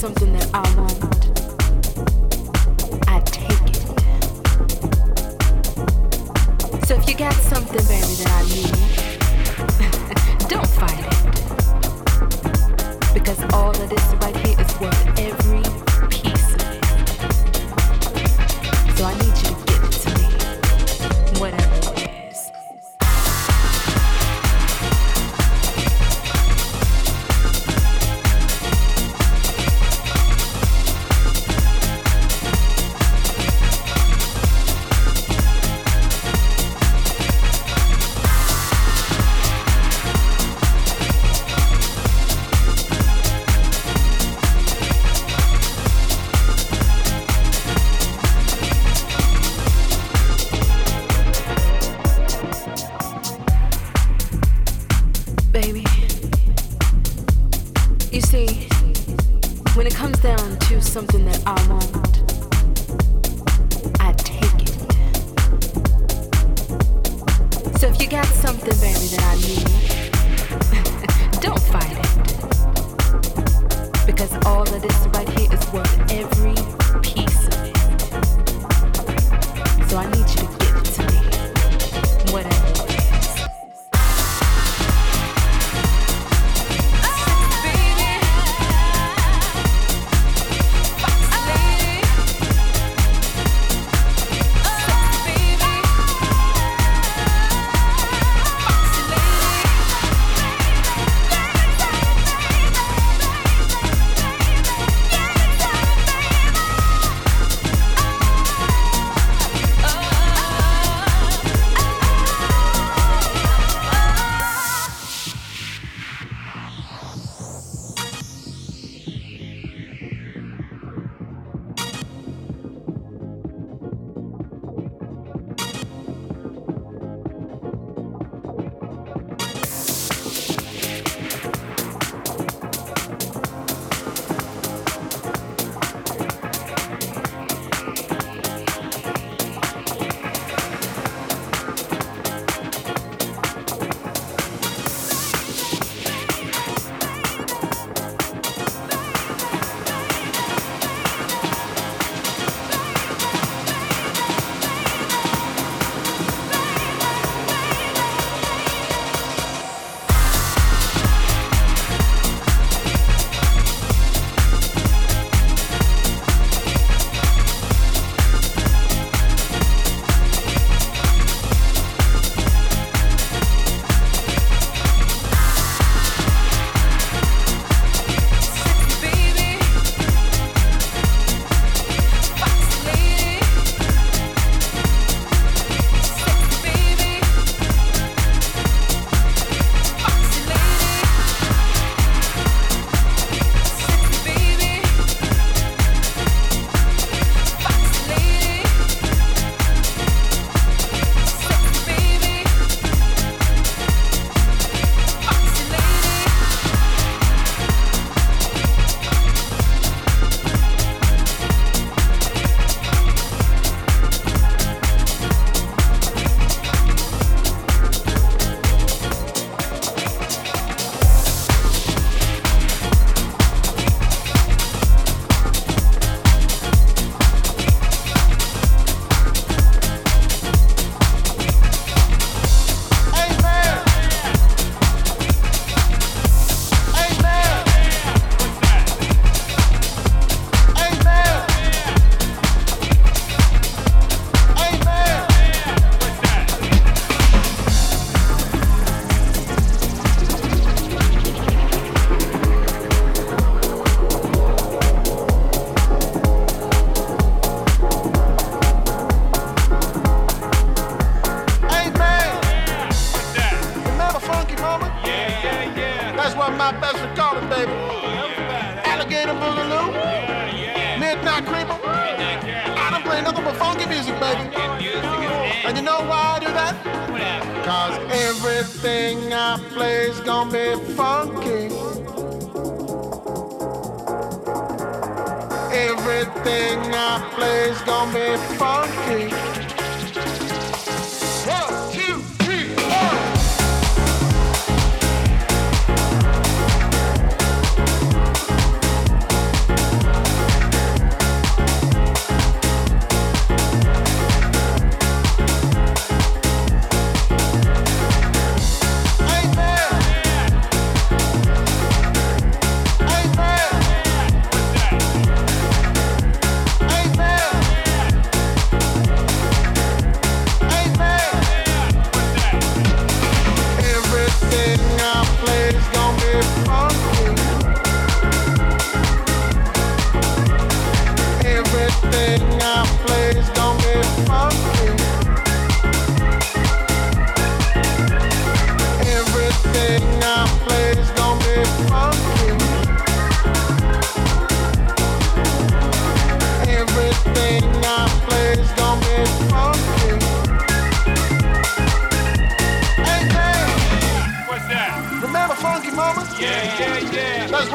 something that I want, I take it. So if you got something, baby, that I need, don't fight it. Because all of this right here is worth every piece of it. So I need you to give it to me, whatever it is. Something that I want, I take it. So if you got something, baby, that I need, don't fight it. Because all of this right here is worth every piece of it. So I need you to give it to me, whatever.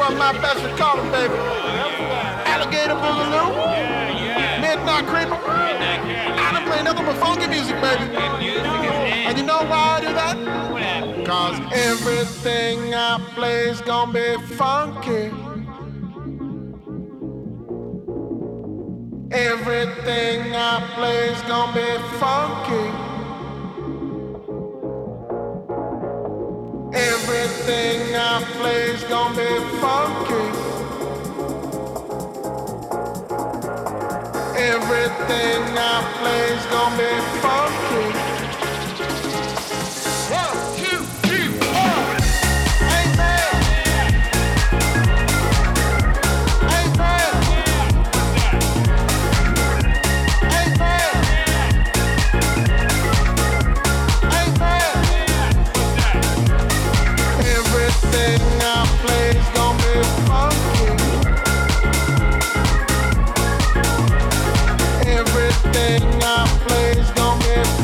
from my passion calling, baby. Alligator Boogaloo, Midnight Creeper. I done play nothing but funky music, baby. And you know why I do that? Cause everything I play's gonna be funky. Everything I play's gonna be funky. Everything I play's gonna be funky. Everything I play's gonna be funky. Everything I play is gonna be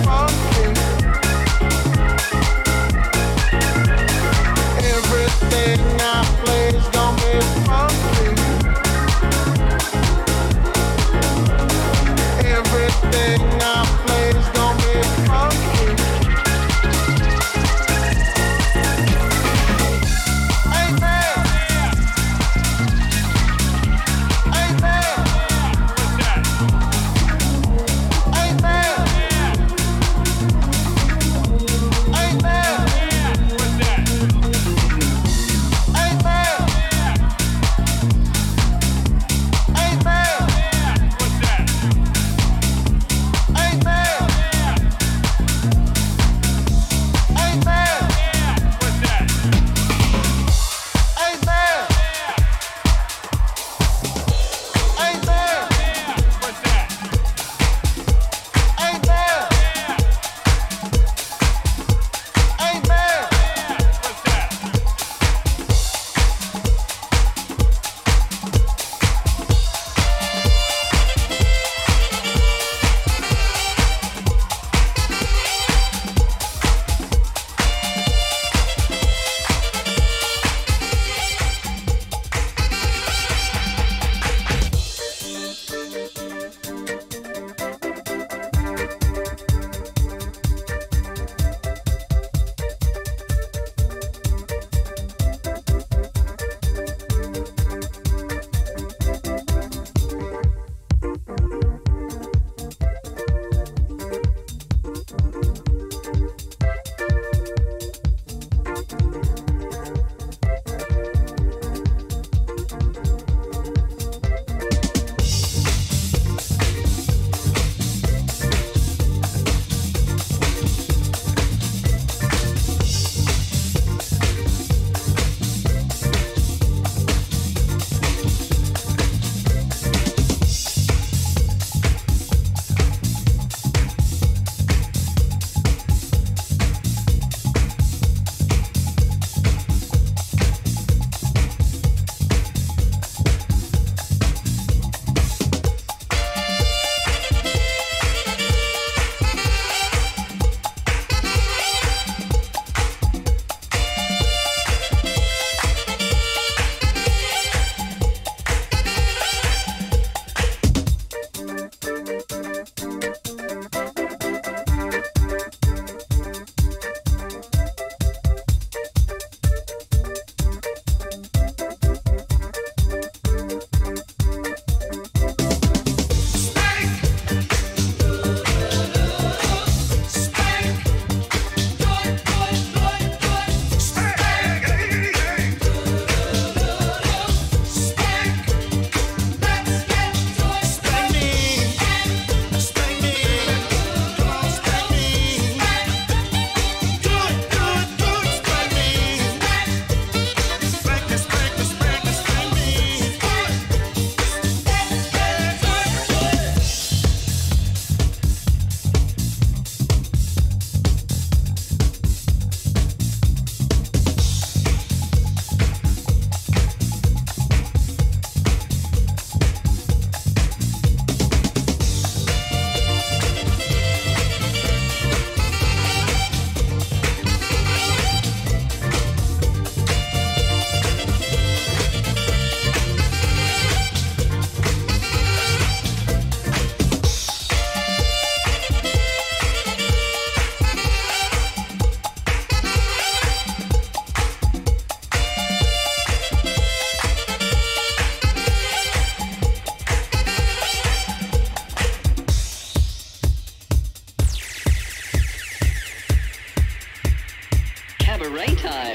hooray time.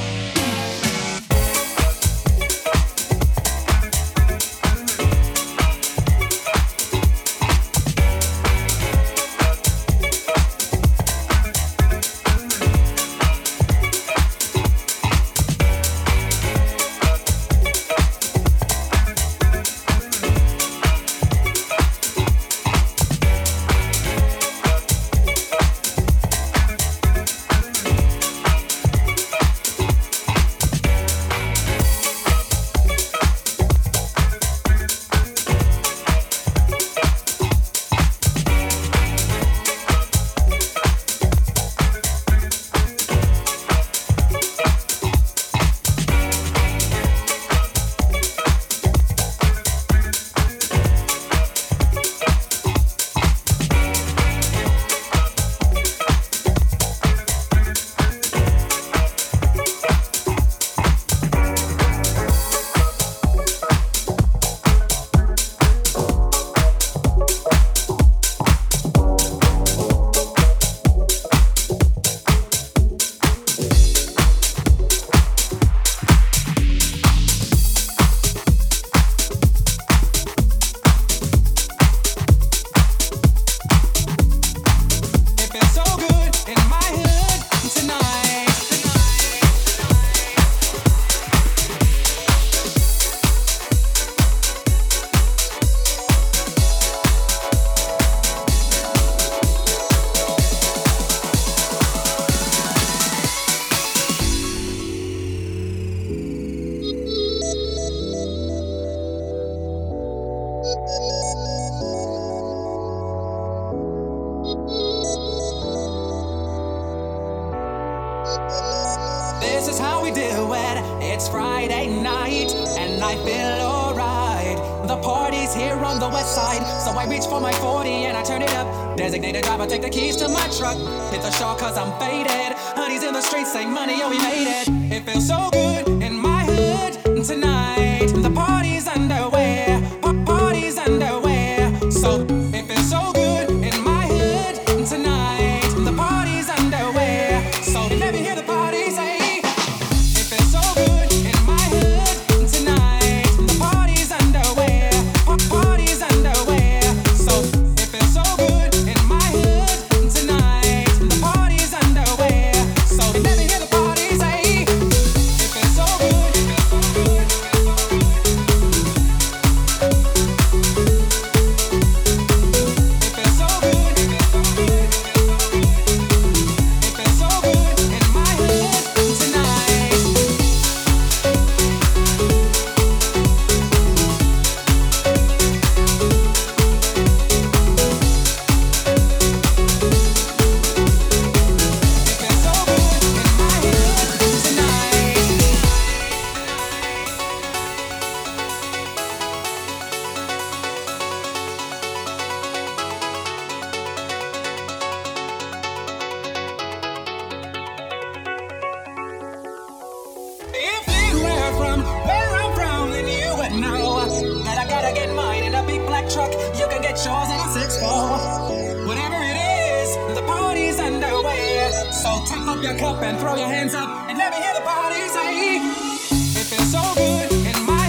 So I reach for my 40 and I turn it up. Designated driver, take the keys to my truck. Hit the shawl cause I'm faded. Honey's in the streets, ain't money, oh we made it. It feels so good in my hood tonight. The party's underway, party's underway. So it feels so good in my hood tonight. The party's underway. So you never hear the party say. Parties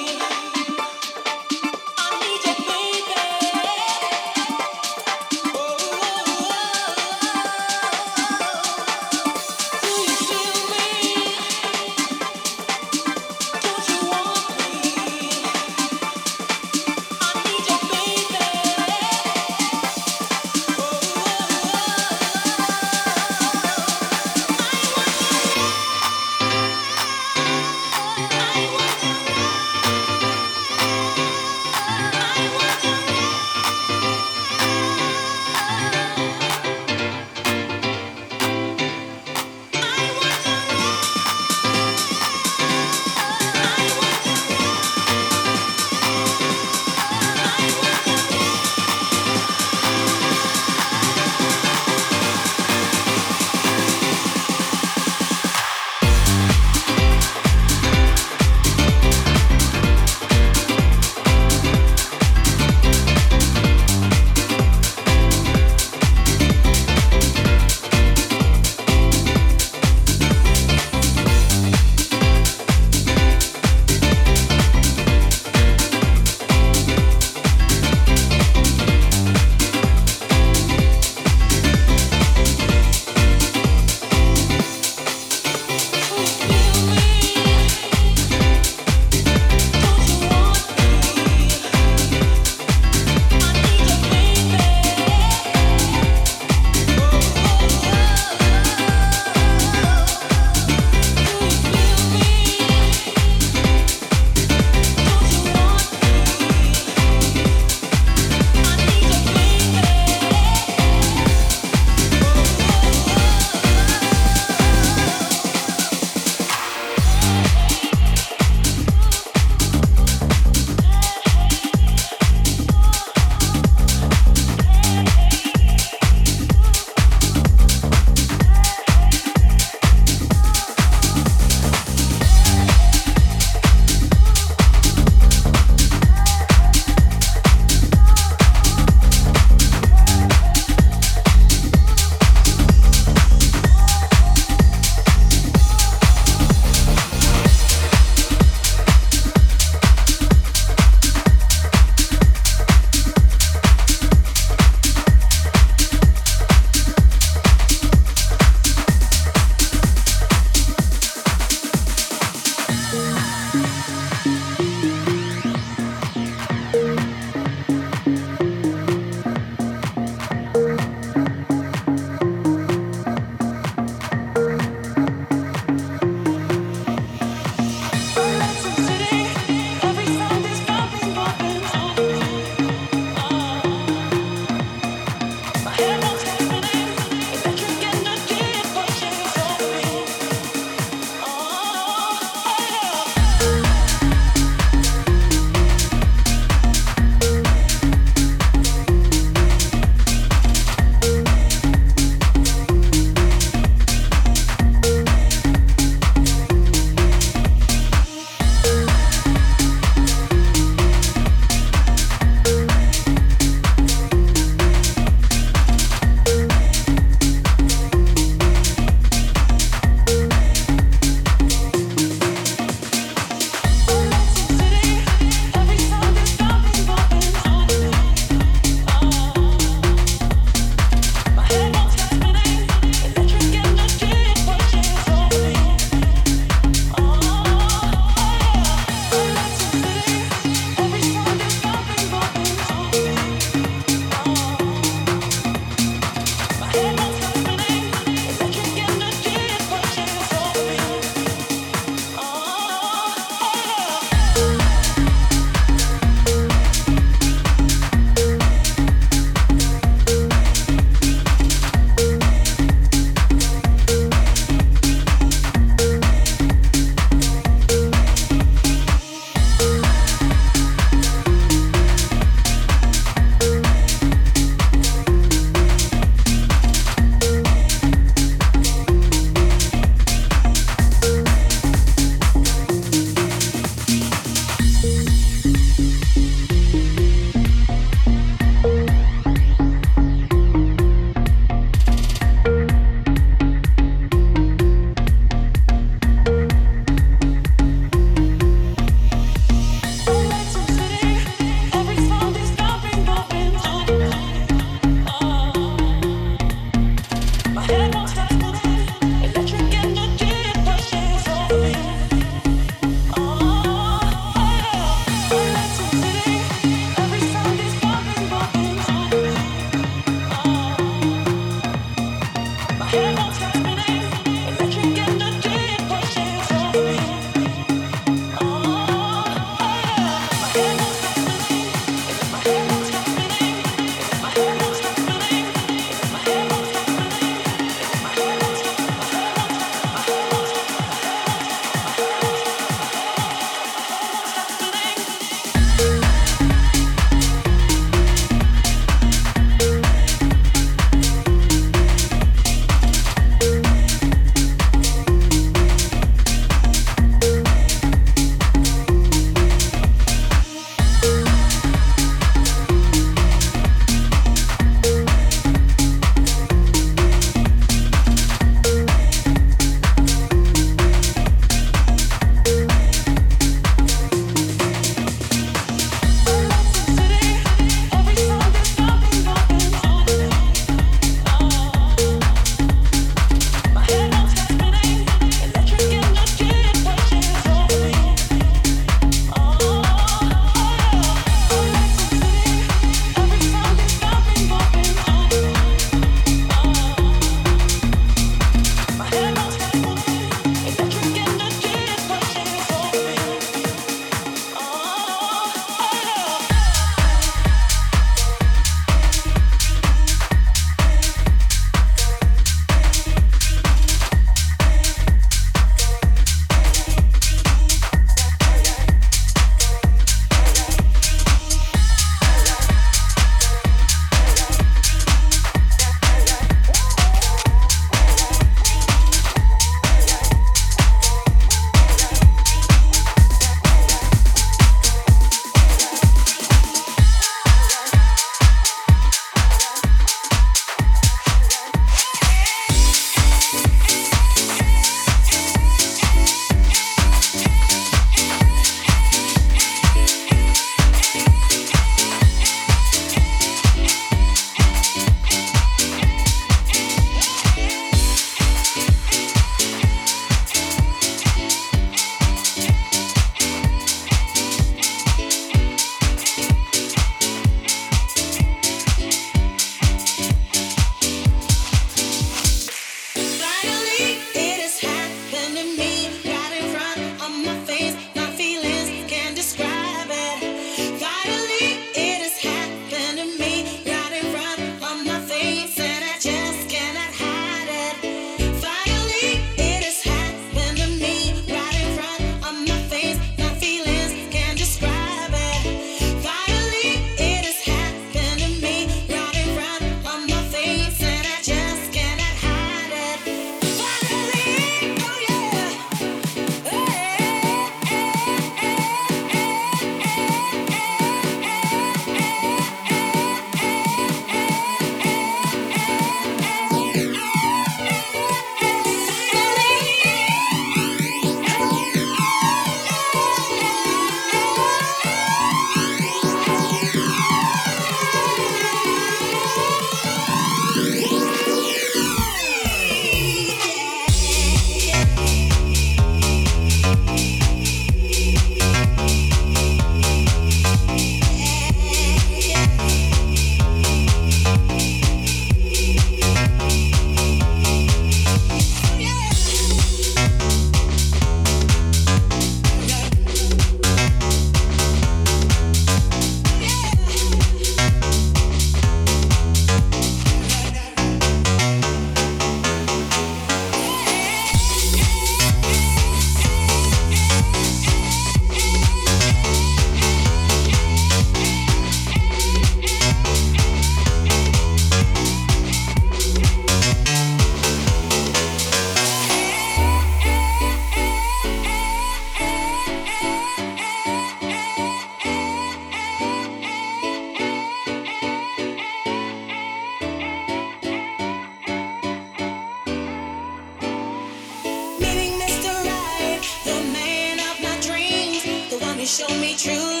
show me true